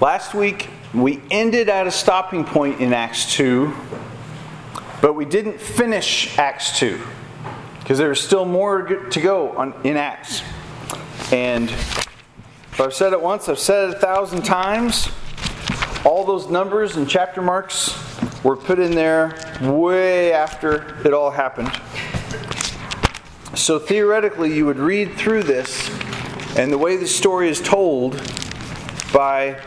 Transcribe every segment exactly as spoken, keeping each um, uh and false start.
Last week, we ended at a stopping point in Acts two, but we didn't finish Acts two, because there is still more to go on, in Acts. And if I've said it once, I've said it a thousand times, all those numbers and chapter marks were put in there way after it all happened. So theoretically, you would read through this, and the way the story is told, by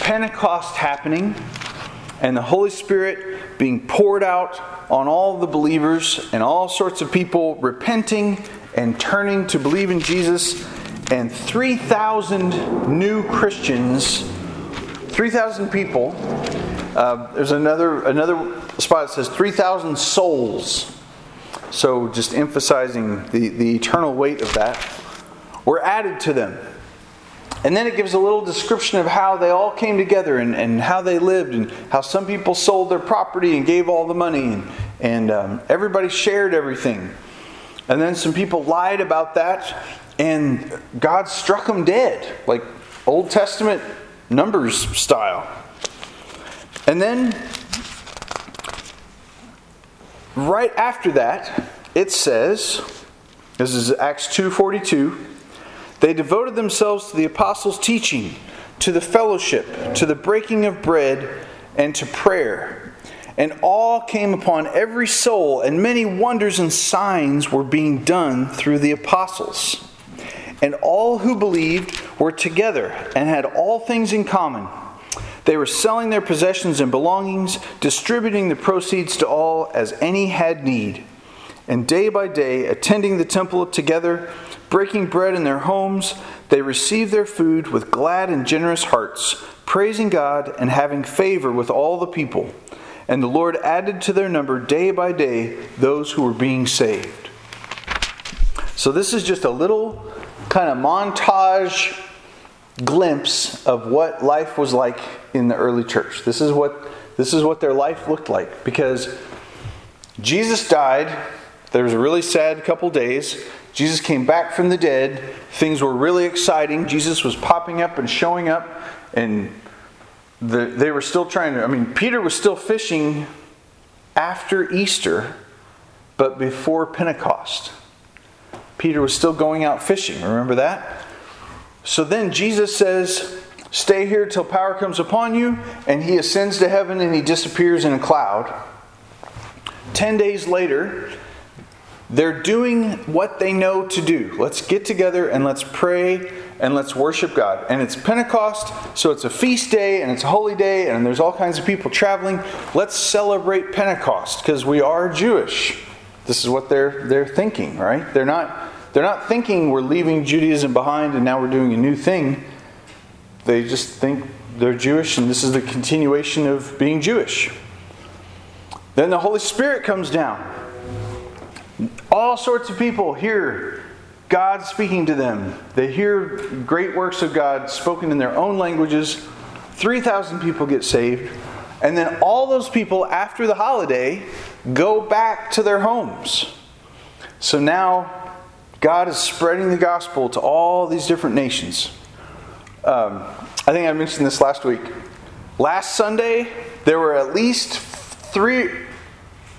Pentecost happening and the Holy Spirit being poured out on all the believers and all sorts of people repenting and turning to believe in Jesus, and three thousand new Christians, three thousand people. Uh, there's another another spot that says three thousand souls. So just emphasizing the, the eternal weight of that. Were added to them. And then it gives a little description of how they all came together and, and how they lived and how some people sold their property and gave all the money and, and um, everybody shared everything. And then some people lied about that and God struck them dead, like Old Testament Numbers style. And then right after that, it says, this is Acts two forty-two, they devoted themselves to the apostles' teaching, to the fellowship, to the breaking of bread, and to prayer. And all came upon every soul, and many wonders and signs were being done through the apostles. And all who believed were together and had all things in common. They were selling their possessions and belongings, distributing the proceeds to all as any had need. And day by day, attending the temple together, breaking bread in their homes, they received their food with glad and generous hearts, praising God and having favor with all the people. And the Lord added to their number day by day those who were being saved. So this is just a little kind of montage glimpse of what life was like in the early church. This is what this is what their life looked like, because Jesus died. There was a really sad couple days. Jesus came back from the dead. Things were really exciting. Jesus was popping up and showing up. And the, they were still trying to... I mean, Peter was still fishing after Easter, but before Pentecost. Peter was still going out fishing. Remember that? So then Jesus says, stay here till power comes upon you. And he ascends to heaven and he disappears in a cloud. Ten days later... they're doing what they know to do. Let's get together and let's pray and let's worship God. And it's Pentecost, so it's a feast day and it's a holy day and there's all kinds of people traveling. Let's celebrate Pentecost because we are Jewish. This is what they're they're thinking, right? They're not they're not thinking we're leaving Judaism behind and now we're doing a new thing. They just think they're Jewish and this is the continuation of being Jewish. Then the Holy Spirit comes down. All sorts of people hear God speaking to them. They hear great works of God spoken in their own languages. three thousand people get saved. And then all those people, after the holiday, go back to their homes. So now God is spreading the gospel to all these different nations. Um, I think I mentioned this last week. Last Sunday, there were at least three...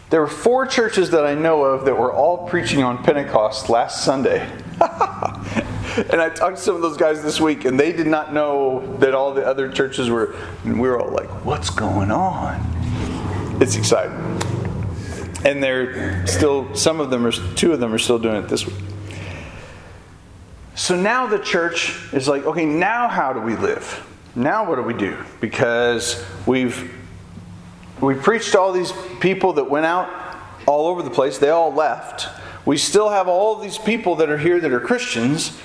There were four churches that I know of that were all preaching on Pentecost last Sunday. And I talked to some of those guys this week, and they did not know that all the other churches were... And we were all like, what's going on? It's exciting. And they're still... Some of them are... Two of them are still doing it this week. So now the church is like, okay, now how do we live? Now what do we do? Because we've... We preached to all these people that went out all over the place. They all left. We still have all these people that are here that are Christians.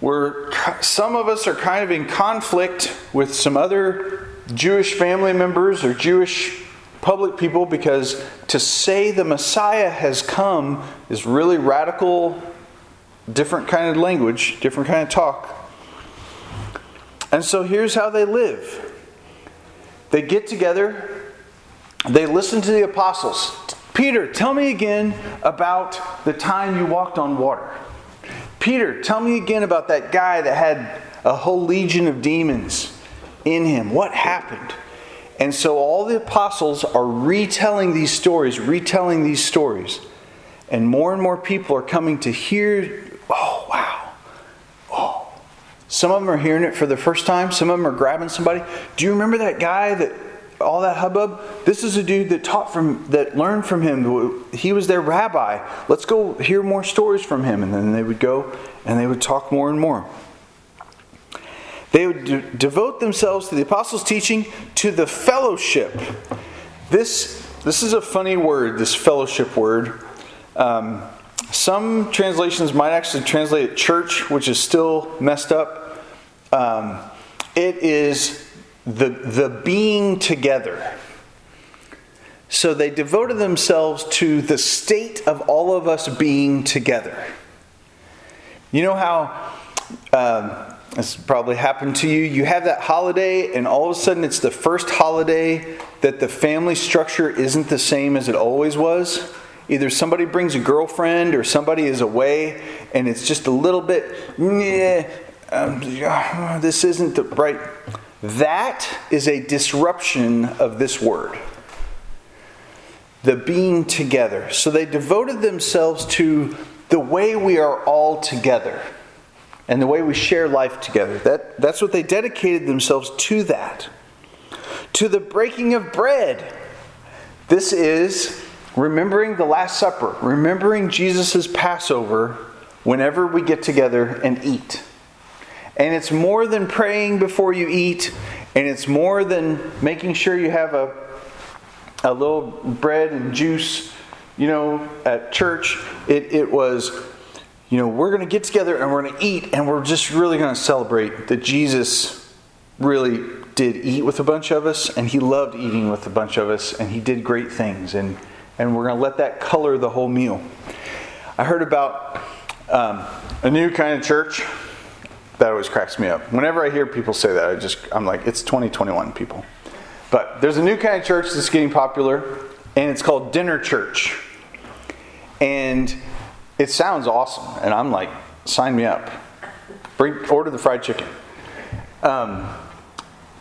We're, some of us are kind of in conflict with some other Jewish family members or Jewish public people because to say the Messiah has come is really radical, different kind of language, different kind of talk. And so here's how they live. They get together, they listen to the apostles. Peter, tell me again about the time you walked on water. Peter, tell me again about that guy that had a whole legion of demons. in him? What happened? And so all the apostles are retelling these stories, retelling these stories. And more and more people are coming to hear, oh, wow. Oh. Some of them are hearing it for the first time. Some of them are grabbing somebody. Do you remember that guy that, all that hubbub? This is a dude that taught from, that learned from him. He was their rabbi. Let's go hear more stories from him. And then they would go and they would talk more and more. They would de- devote themselves to the apostles' teaching, to the fellowship. This this is a funny word, this fellowship word. Um, some translations might actually translate it church, which is still messed up. Um, it is the the being together. So they devoted themselves to the state of all of us being together. You know how... Um, This probably happened to you. You have that holiday, and all of a sudden it's the first holiday that the family structure isn't the same as it always was. Either somebody brings a girlfriend or somebody is away, and it's just a little bit, yeah, um, this isn't the right. That is a disruption of this word. The being together. So they devoted themselves to the way we are all together. And the way we share life together. That, that's what they dedicated themselves to that. To the breaking of bread. This is remembering the Last Supper. Remembering Jesus' Passover whenever we get together and eat. And it's more than praying before you eat. And it's more than making sure you have a, a little bread and juice, you know, at church. It, it was... You know, we're going to get together and we're going to eat and we're just really going to celebrate that Jesus really did eat with a bunch of us and he loved eating with a bunch of us and he did great things and, and we're going to let that color the whole meal. I heard about um, a new kind of church. That always cracks me up. Whenever I hear people say that, I just, I'm like, it's twenty twenty-one, people. But there's a new kind of church that's getting popular and it's called dinner church. And... it sounds awesome, and I'm like, sign me up. Bring, order the fried chicken. Um,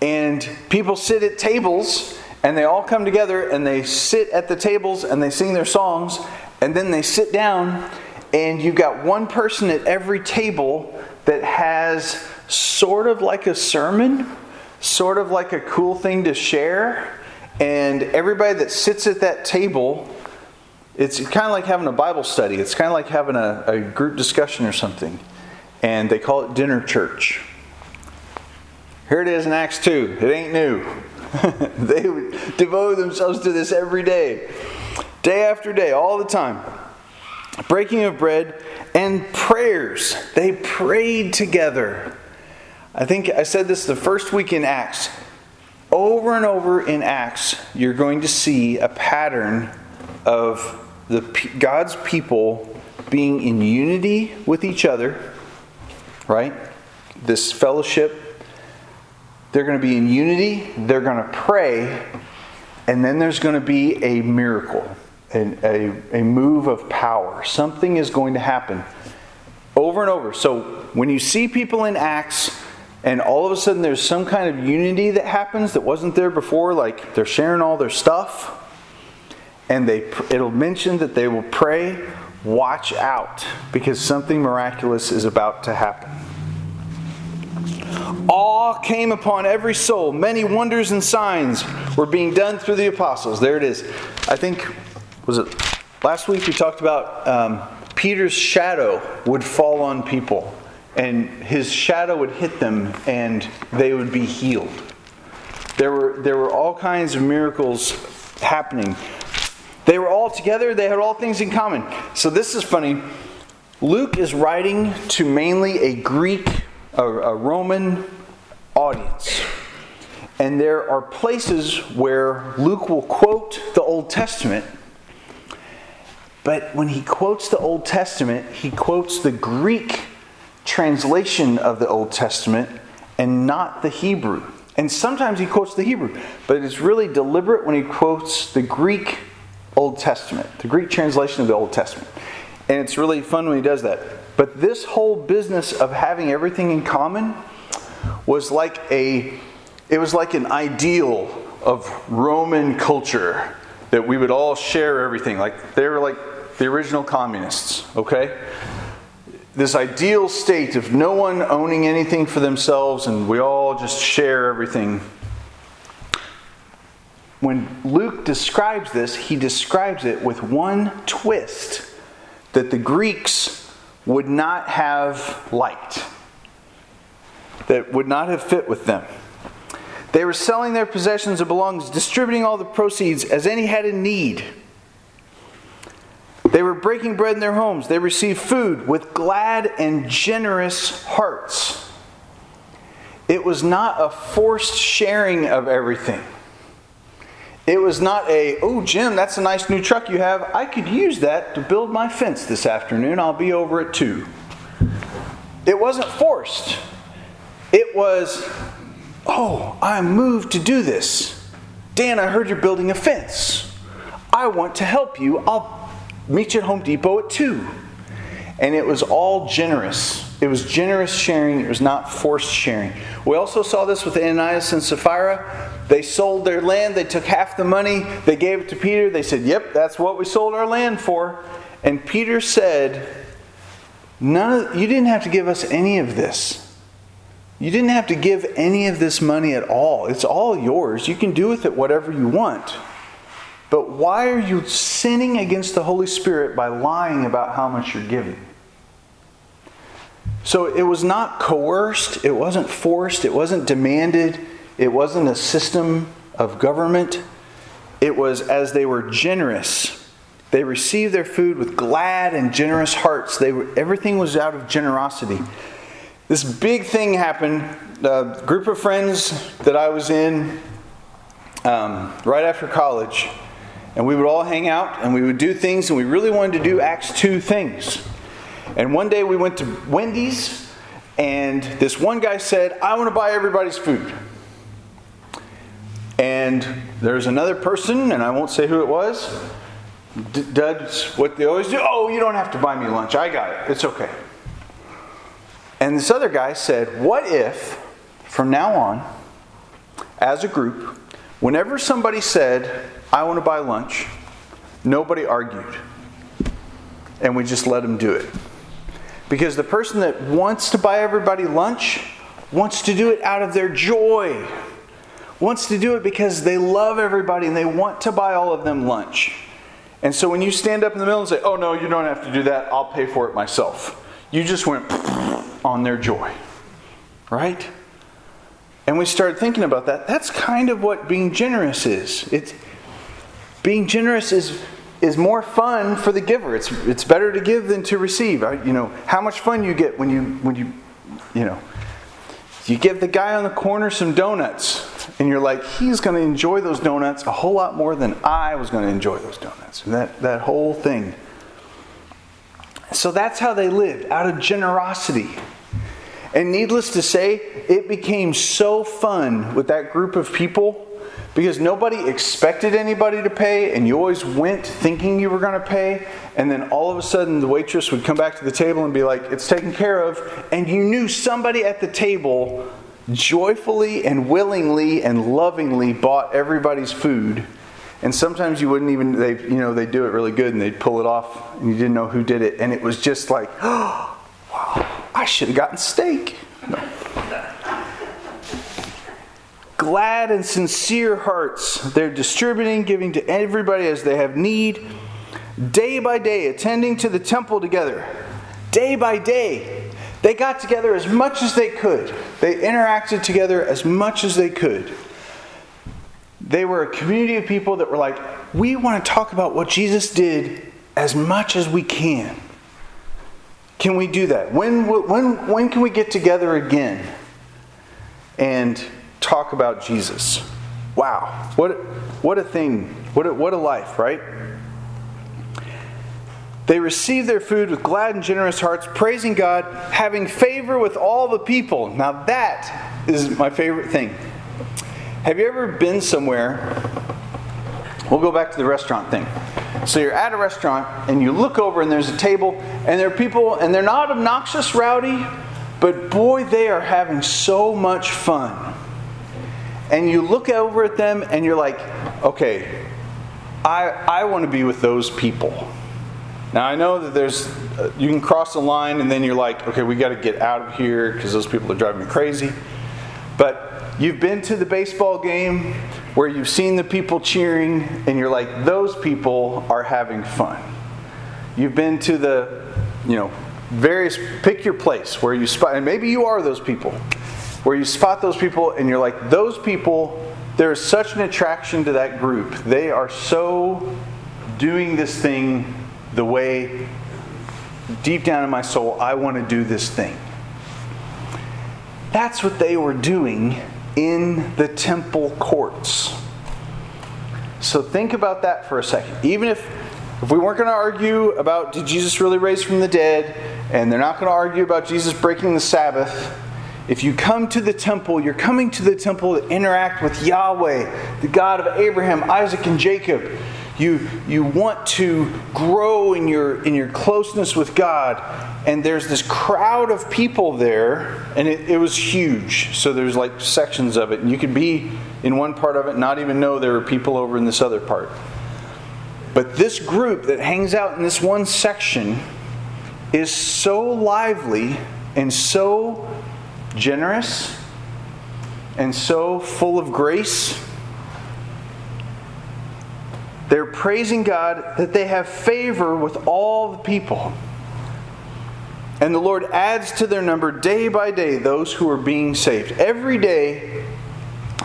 and people sit at tables, and they all come together, and they sit at the tables, and they sing their songs, and then they sit down, and you've got one person at every table that has sort of like a sermon, sort of like a cool thing to share, and everybody that sits at that table... it's kind of like having a Bible study. It's kind of like having a, a group discussion or something. And they call it dinner church. Here it is in Acts two. It ain't new. They would devote themselves to this every day. Day after day, all the time. Breaking of bread and prayers. They prayed together. I think I said this the first week in Acts. Over and over in Acts, you're going to see a pattern of the God's people being in unity with each other, right? This fellowship. They're going to be in unity. They're going to pray. And then there's going to be a miracle, an, a, a move of power. Something is going to happen over and over. So when you see people in Acts and all of a sudden there's some kind of unity that happens that wasn't there before, like they're sharing all their stuff. And they, it'll mention that they will pray, watch out, because something miraculous is about to happen. Awe came upon every soul. Many wonders and signs were being done through the apostles. There it is. I think, was it last week we talked about um, Peter's shadow would fall on people. And his shadow would hit them and they would be healed. There were, there were all kinds of miracles happening. They were all together. They had all things in common. So this is funny. Luke is writing to mainly a Greek, a, a Roman audience. And there are places where Luke will quote the Old Testament. But when he quotes the Old Testament, he quotes the Greek translation of the Old Testament and not the Hebrew. And sometimes he quotes the Hebrew. But it's really deliberate when he quotes the Greek Old Testament, the Greek translation of the Old Testament. And it's really fun when he does that. But this whole business of having everything in common was like a It was like an ideal of Roman culture that we would all share everything. Like they were like the original communists, okay? This ideal state of no one owning anything for themselves and we all just share everything. When Luke describes this, he describes it with one twist that the Greeks would not have liked, that would not have fit with them. They were selling their possessions and belongings, distributing all the proceeds as any had in need. They were breaking bread in their homes. They received food with glad and generous hearts. It was not a forced sharing of everything. It was not a, oh, Jim, that's a nice new truck you have. I could use that to build my fence this afternoon. I'll be over at two. It wasn't forced. It was, oh, I'm moved to do this. Dan, I heard you're building a fence. I want to help you. I'll meet you at Home Depot at two. And it was all generous. It was generous sharing. It was not forced sharing. We also saw this with Ananias and Sapphira. They sold their land. They took half the money. They gave it to Peter. They said, yep, that's what we sold our land for. And Peter said, "None. Of, you didn't have to give us any of this. You didn't have to give any of this money at all. It's all yours. You can do with it whatever you want. But why are you sinning against the Holy Spirit by lying about how much you're giving?" So it was not coerced, it wasn't forced, it wasn't demanded, it wasn't a system of government. It was as they were generous. They received their food with glad and generous hearts. They were, everything was out of generosity. This big thing happened. A group of friends that I was in um, right after college, and we would all hang out and we would do things, and we really wanted to do Acts two things. And one day we went to Wendy's, and this one guy said, I want to buy everybody's food. And there's another person, and I won't say who it was, does what they always do. Oh, you don't have to buy me lunch. I got it. It's okay. And this other guy said, what if, from now on, as a group, whenever somebody said, I want to buy lunch, nobody argued. And we just let them do it. Because the person that wants to buy everybody lunch wants to do it out of their joy. Wants to do it because they love everybody and they want to buy all of them lunch. And so when you stand up in the middle and say, oh no, you don't have to do that. I'll pay for it myself. You just went on their joy. Right? And we started thinking about that. That's kind of what being generous is. It's, being generous is... is more fun for the giver. It's it's better to give than to receive. I, you know how much fun you get when you when you you know you give the guy on the corner some donuts, and you're like, he's going to enjoy those donuts a whole lot more than I was going to enjoy those donuts. And that that whole thing. So that's how they lived, out of generosity. And needless to say, it became so fun with that group of people. Because nobody expected anybody to pay, and you always went thinking you were going to pay, and then all of a sudden the waitress would come back to the table and be like, it's taken care of, and you knew somebody at the table joyfully and willingly and lovingly bought everybody's food, and sometimes you wouldn't even, they you know, they'd do it really good, and they'd pull it off, and you didn't know who did it, and it was just like, oh, wow, I should have gotten steak. No. Glad and sincere hearts. They're distributing, giving to everybody as they have need. Day by day, attending to the temple together. Day by day, they got together as much as they could. They interacted together as much as they could. They were a community of people that were like, we want to talk about what Jesus did as much as we can. Can we do that? When when when can we get together again? And talk about Jesus. Wow. What what a thing. What a, what a life, right? They received their food with glad and generous hearts, praising God, having favor with all the people. Now that is my favorite thing. Have you ever been somewhere? We'll go back to the restaurant thing. So you're at a restaurant and you look over and there's a table and there are people and they're not obnoxious, rowdy, but boy, they are having so much fun. and you look over at them and you're like, okay, I, I want to be with those people. Now, I know that there's, uh, you can cross the line and then you're like, okay, we got to get out of here because those people are driving me crazy. But you've been to the baseball game where you've seen the people cheering and you're like, those people are having fun. You've been to the, you know, various, pick your place where you spot, and maybe you are those people, where you spot those people and you're like, those people, there's such an attraction to that group. They are so doing this thing the way, deep down in my soul, I want to do this thing. That's what they were doing in the temple courts. So think about that for a second. Even if, if we weren't going to argue about did Jesus really raise from the dead, and they're not going to argue about Jesus breaking the Sabbath, if you come to the temple, you're coming to the temple to interact with Yahweh, the God of Abraham, Isaac, and Jacob. You you want to grow in your in your closeness with God, and there's this crowd of people there, and it, it was huge. So there's like sections of it, and you could be in one part of it and not even know there were people over in this other part. But this group that hangs out in this one section is so lively and so generous and so full of grace. They're praising God that they have favor with all the people. And the Lord adds to their number day by day those who are being saved. Every day,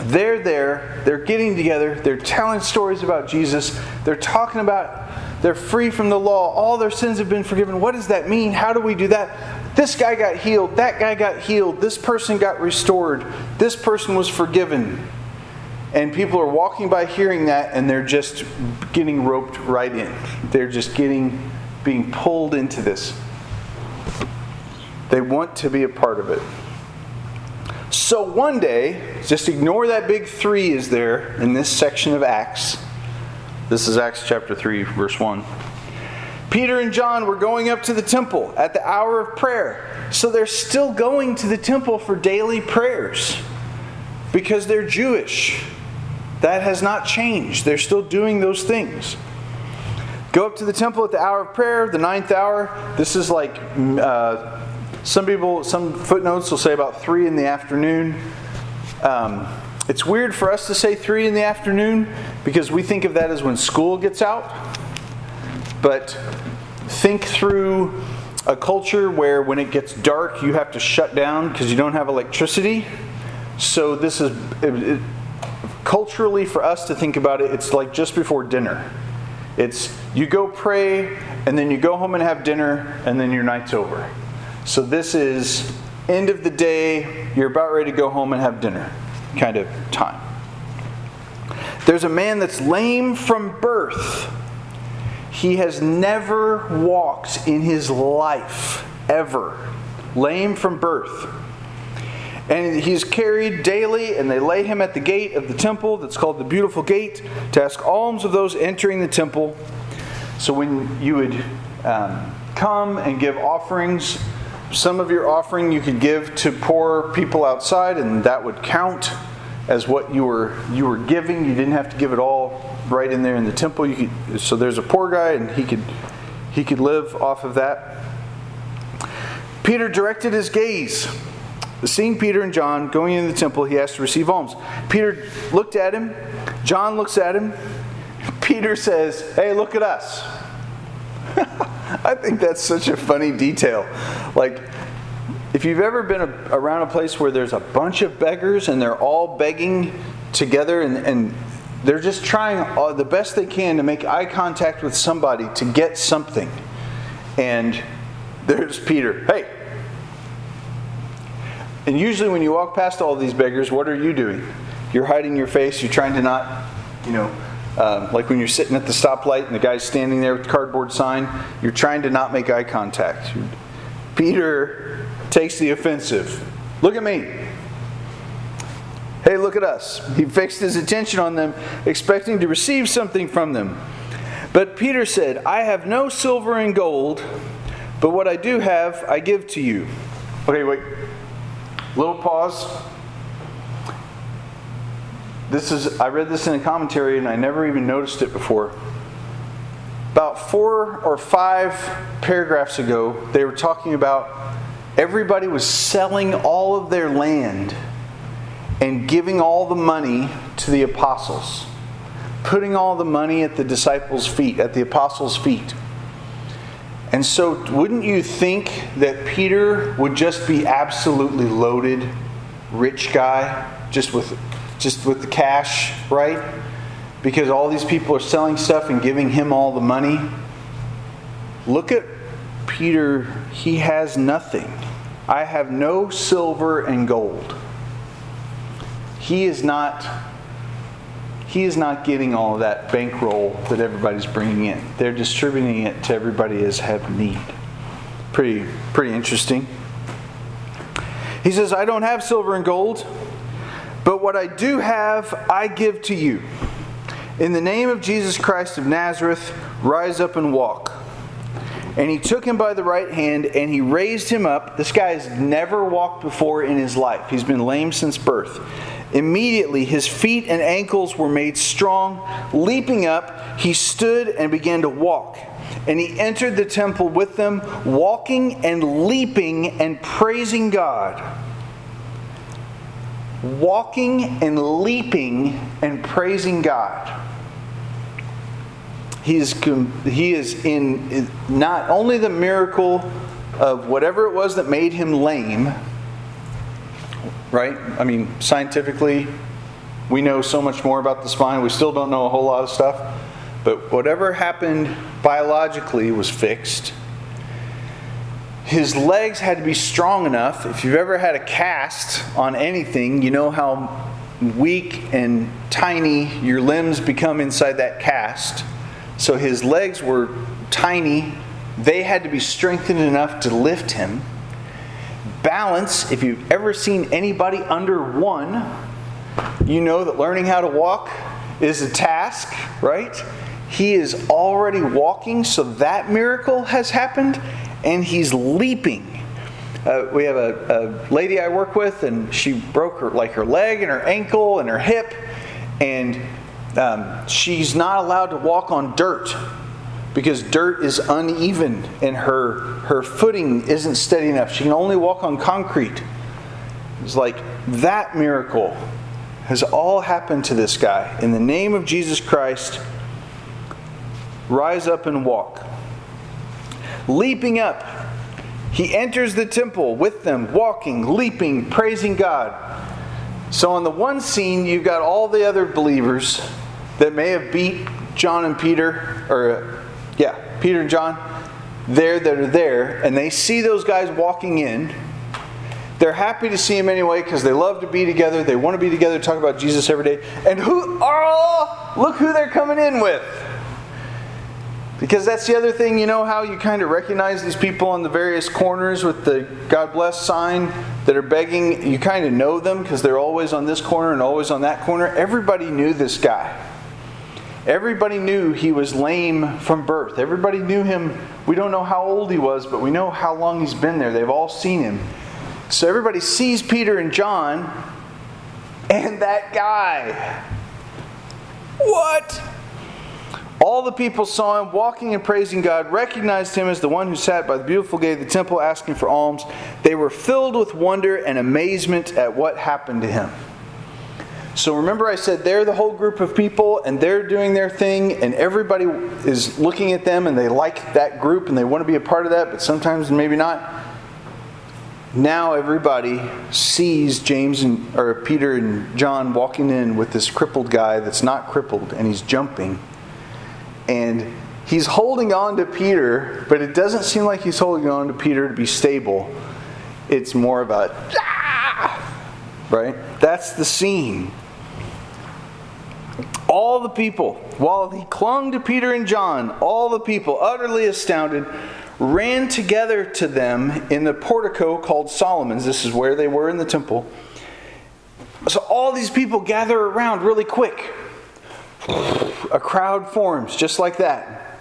they're there, they're getting together, they're telling stories about Jesus, they're talking about they're free from the law, all their sins have been forgiven. What does that mean? How do we do that? This guy got healed, that guy got healed, this person got restored, this person was forgiven. And people are walking by hearing that and they're just getting roped right in. They're just getting, being pulled into this. They want to be a part of it. So one day, just ignore that big three is there in this section of Acts. This is Acts chapter three, verse one. Peter and John were going up to the temple at the hour of prayer. So they're still going to the temple for daily prayers because they're Jewish. That has not changed. They're still doing those things. Go up to the temple at the hour of prayer, the ninth hour. This is like, uh, some people, some footnotes will say about three in the afternoon. Um, it's weird for us to say three in the afternoon because we think of that as when school gets out. But think through a culture where when it gets dark, you have to shut down because you don't have electricity. So this is... It, it, culturally, for us to think about it, it's like just before dinner. It's you go pray, and then you go home and have dinner, and then your night's over. So this is end of the day, you're about ready to go home and have dinner kind of time. There's a man that's lame from birth. He has never walked in his life, ever. Lame from birth. And he's carried daily, and they lay him at the gate of the temple that's called the Beautiful Gate to ask alms of those entering the temple. So when you would um, come and give offerings, some of your offering you could give to poor people outside, and that would count as what you were you were giving. You didn't have to give it all right in there in the temple. You could, so there's a poor guy, and he could he could live off of that. Peter directed his gaze. Seeing Peter and John going into the temple, he asked to receive alms. Peter looked at him. John looks at him. Peter says, "Hey, look at us." I think that's such a funny detail. Like, if you've ever been a, around a place where there's a bunch of beggars and they're all begging together and, and they're just trying all, the best they can to make eye contact with somebody to get something. And there's Peter. "Hey." And usually when you walk past all these beggars, what are you doing? You're hiding your face. You're trying to not, you know, um, like when you're sitting at the stoplight and the guy's standing there with the cardboard sign, you're trying to not make eye contact. Peter takes the offensive. "Look at me. Hey, look at us." He fixed his attention on them, expecting to receive something from them. But Peter said, "I have no silver and gold, but what I do have, I give to you." Okay, wait. Little pause. this is, I read this in a commentary and I never even noticed it before. About four or five paragraphs ago, they were talking about everybody was selling all of their land and giving all the money to the apostles, putting all the money at the disciples' feet, at the apostles' feet. And so wouldn't you think that Peter would just be absolutely loaded, rich guy, just with just with the cash, right? Because all these people are selling stuff and giving him all the money. Look at Peter. He has nothing. I have no silver and gold. He is not... He is not getting all of that bankroll that everybody's bringing in. They're distributing it to everybody as have need. Pretty, pretty interesting. He says, I don't have silver and gold, but what I do have, I give to you. In the name of Jesus Christ of Nazareth, rise up and walk. And he took him by the right hand and he raised him up. This guy has never walked before in his life. He's been lame since birth. Immediately his feet and ankles were made strong. Leaping up, he stood and began to walk. And he entered the temple with them, walking and leaping and praising God. Walking and leaping and praising God. He is, he is in not only the miracle of whatever it was that made him lame, right? I mean, scientifically, we know so much more about the spine. We still don't know a whole lot of stuff. But whatever happened biologically was fixed. His legs had to be strong enough. If you've ever had a cast on anything, you know how weak and tiny your limbs become inside that cast. So his legs were tiny. They had to be strengthened enough to lift him. Balance, if you've ever seen anybody under one, you know that learning how to walk is a task, right? He is already walking, so that miracle has happened, and he's leaping. Uh, we have a, a lady I work with, and she broke her like her leg and her ankle and her hip, and um, she's not allowed to walk on dirt, because dirt is uneven and her her footing isn't steady enough. She can only walk on concrete. It's like that miracle has all happened to this guy. In the name of Jesus Christ, rise up and walk. Leaping up, he enters the temple with them, walking, leaping, praising God. So on the one scene, you've got all the other believers that may have beat John and Peter, or... Yeah, Peter and John, there that are there, and they see those guys walking in. They're happy to see him anyway because they love to be together. They want to be together, talk about Jesus every day. And who are all? Look who they're coming in with. Because that's the other thing, you know how you kind of recognize these people on the various corners with the God bless sign that are begging. You kind of know them because they're always on this corner and always on that corner. Everybody knew this guy. Everybody knew he was lame from birth. Everybody knew him. We don't know how old he was, but we know how long he's been there. They've all seen him. So everybody sees Peter and John and that guy. What? All the people saw him walking and praising God, recognized him as the one who sat by the beautiful gate of the temple asking for alms. They were filled with wonder and amazement at what happened to him. So remember I said they're the whole group of people and they're doing their thing and everybody is looking at them and they like that group and they want to be a part of that, but sometimes maybe not. Now everybody sees James and or Peter and John walking in with this crippled guy that's not crippled and he's jumping. And he's holding on to Peter, but it doesn't seem like he's holding on to Peter to be stable. It's more of a, ah! Right? That's the scene. All the people, while he clung to Peter and John, all the people, utterly astounded, ran together to them in the portico called Solomon's. This is where they were in the temple. So all these people gather around really quick. A crowd forms just like that.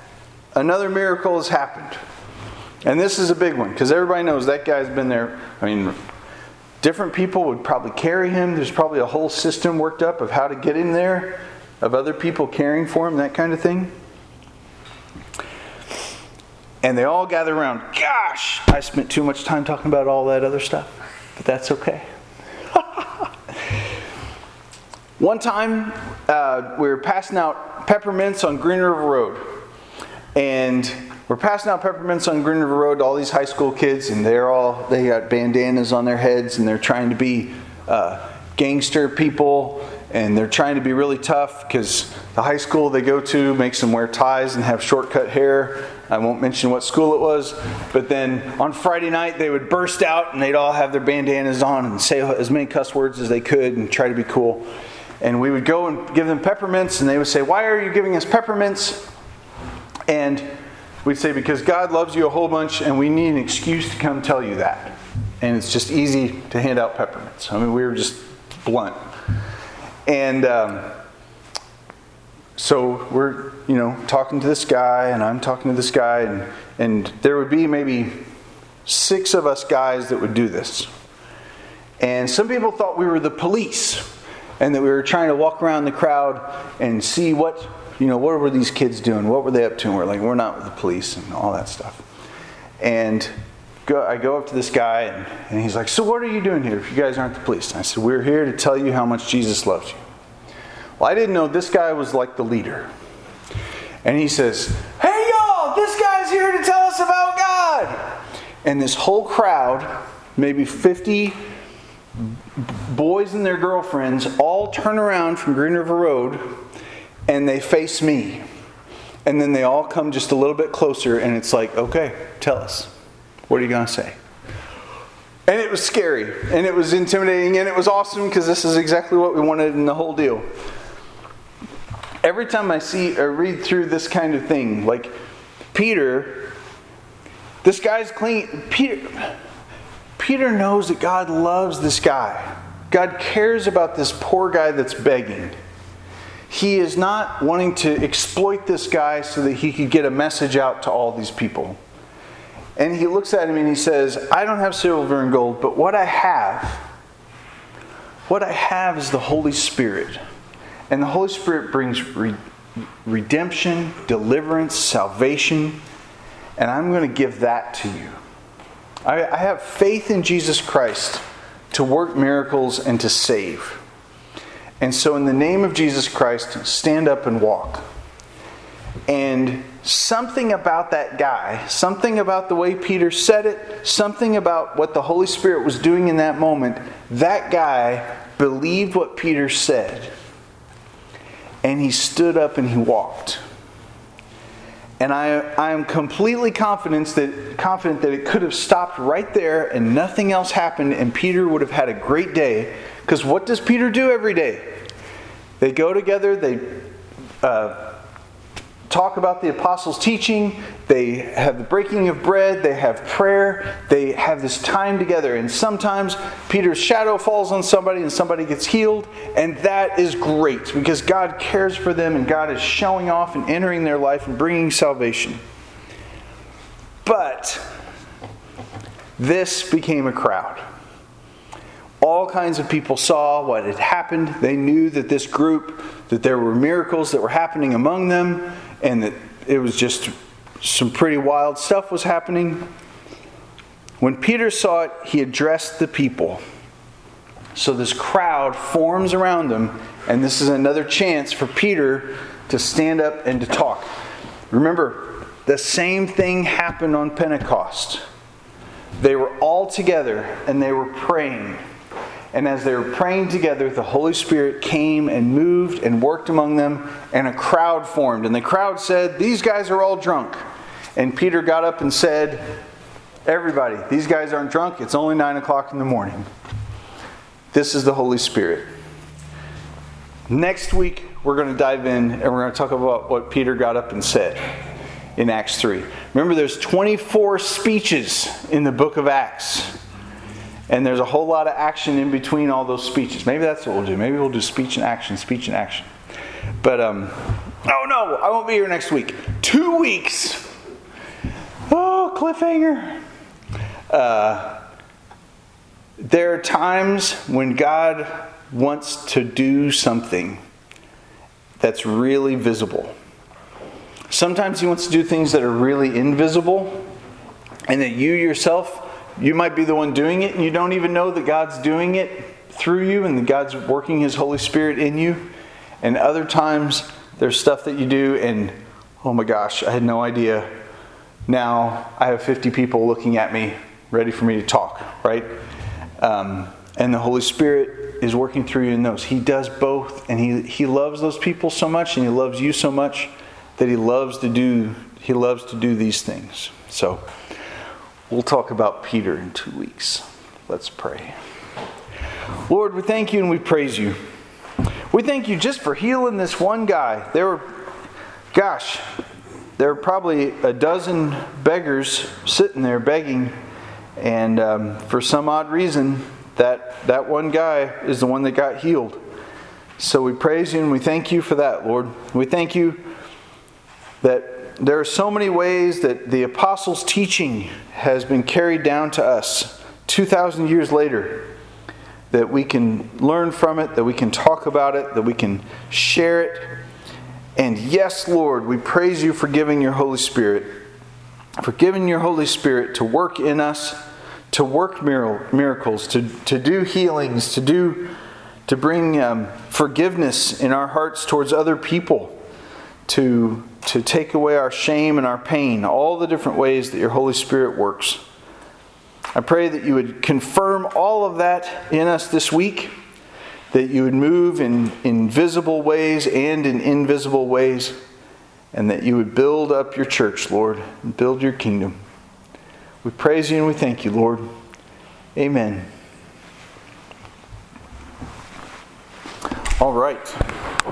Another miracle has happened. And this is a big one because everybody knows that guy's been there. I mean, Different people would probably carry him. There's probably a whole system worked up of how to get him there, of other people caring for him, that kind of thing. And they all gather around. Gosh, I spent too much time talking about all that other stuff, but that's okay. One time, uh, we were passing out peppermints on Green River Road. And we're passing out peppermints on Green River Road to all these high school kids, and they're all, they got bandanas on their heads, and they're trying to be uh, gangster people, and they're trying to be really tough because the high school they go to makes them wear ties and have short-cut hair. I won't mention what school it was, but then on Friday night they would burst out and they'd all have their bandanas on and say as many cuss words as they could and try to be cool. And we would go and give them peppermints, and they would say, "Why are you giving us peppermints?" And we'd say, "Because God loves you a whole bunch, and we need an excuse to come tell you that." And it's just easy to hand out peppermints. I mean, we were just blunt. And um, so we're, you know, talking to this guy, and I'm talking to this guy, and, and there would be maybe six of us guys that would do this. And some people thought we were the police, and that we were trying to walk around the crowd and see what... You know, what were these kids doing? What were they up to? And we're like, we're not with the police and all that stuff. And go, I go up to this guy, and, and he's like, "So what are you doing here if you guys aren't the police?" And I said, "We're here to tell you how much Jesus loves you." Well, I didn't know this guy was like the leader. And he says, "Hey, y'all, this guy's here to tell us about God." And this whole crowd, maybe fifty boys and their girlfriends, all turn around from Green River Road, and they face me. And then they all come just a little bit closer, and it's like, "Okay, tell us. What are you going to say?" And it was scary, and it was intimidating, and it was awesome, because this is exactly what we wanted in the whole deal. Every time I see or read through this kind of thing, like Peter, this guy's clean. Peter, Peter knows that God loves this guy. God cares about this poor guy that's begging. He is not wanting to exploit this guy so that he could get a message out to all these people. And he looks at him and he says, "I don't have silver and gold, but what I have, what I have is the Holy Spirit. And the Holy Spirit brings re- redemption, deliverance, salvation, and I'm going to give that to you. I, I have faith in Jesus Christ to work miracles and to save. And so in the name of Jesus Christ, stand up and walk." And something about that guy, something about the way Peter said it, something about what the Holy Spirit was doing in that moment, that guy believed what Peter said. And he stood up and he walked. And I, I am completely confident that, confident that it could have stopped right there and nothing else happened, and Peter would have had a great day. Because what does Peter do every day? They go together, they uh, talk about the apostles' teaching, they have the breaking of bread, they have prayer, they have this time together. And sometimes Peter's shadow falls on somebody and somebody gets healed, and that is great because God cares for them and God is showing off and entering their life and bringing salvation. But this became a crowd. All kinds of people saw what had happened. They knew that this group, that there were miracles that were happening among them, and that it was just some pretty wild stuff was happening. When Peter saw it, he addressed the people. So this crowd forms around them, and this is another chance for Peter to stand up and to talk. Remember, the same thing happened on Pentecost. They were all together, and they were praying. And as they were praying together, the Holy Spirit came and moved and worked among them, and a crowd formed. And the crowd said, "These guys are all drunk." And Peter got up and said, "Everybody, these guys aren't drunk. It's only nine o'clock in the morning. This is the Holy Spirit." Next week, we're going to dive in, and we're going to talk about what Peter got up and said in Acts three. Remember, there's twenty-four speeches in the book of Acts. And there's a whole lot of action in between all those speeches. Maybe that's what we'll do. Maybe we'll do speech and action, speech and action. But, um, oh no, I won't be here next week. Two weeks. Oh, cliffhanger. Uh, There are times when God wants to do something that's really visible. Sometimes he wants to do things that are really invisible, and that you yourself, you might be the one doing it, and you don't even know that God's doing it through you and that God's working his Holy Spirit in you. And other times there's stuff that you do and, oh my gosh, I had no idea. Now I have fifty people looking at me, ready for me to talk, right? Um, and the Holy Spirit is working through you in those. He does both, and he, he loves those people so much, and he loves you so much that he loves to do he loves to do these things. So we'll talk about Peter in two weeks. Let's pray. Lord, we thank you and we praise you. We thank you just for healing this one guy. There were, gosh, there were probably a dozen beggars sitting there begging. And um, for some odd reason, that, that one guy is the one that got healed. So we praise you and we thank you for that, Lord. We thank you that there are so many ways that the apostles' teaching has been carried down to us two thousand years later, that we can learn from it, that we can talk about it, that we can share it. And yes, Lord, we praise you for giving your Holy Spirit. For giving your Holy Spirit to work in us, to work miracles, to, to do healings, to do to bring um, forgiveness in our hearts towards other people, to, to take away our shame and our pain, all the different ways that your Holy Spirit works. I pray that you would confirm all of that in us this week, that you would move in, in visible ways and in invisible ways, and that you would build up your church, Lord, and build your kingdom. We praise you and we thank you, Lord. Amen. All right.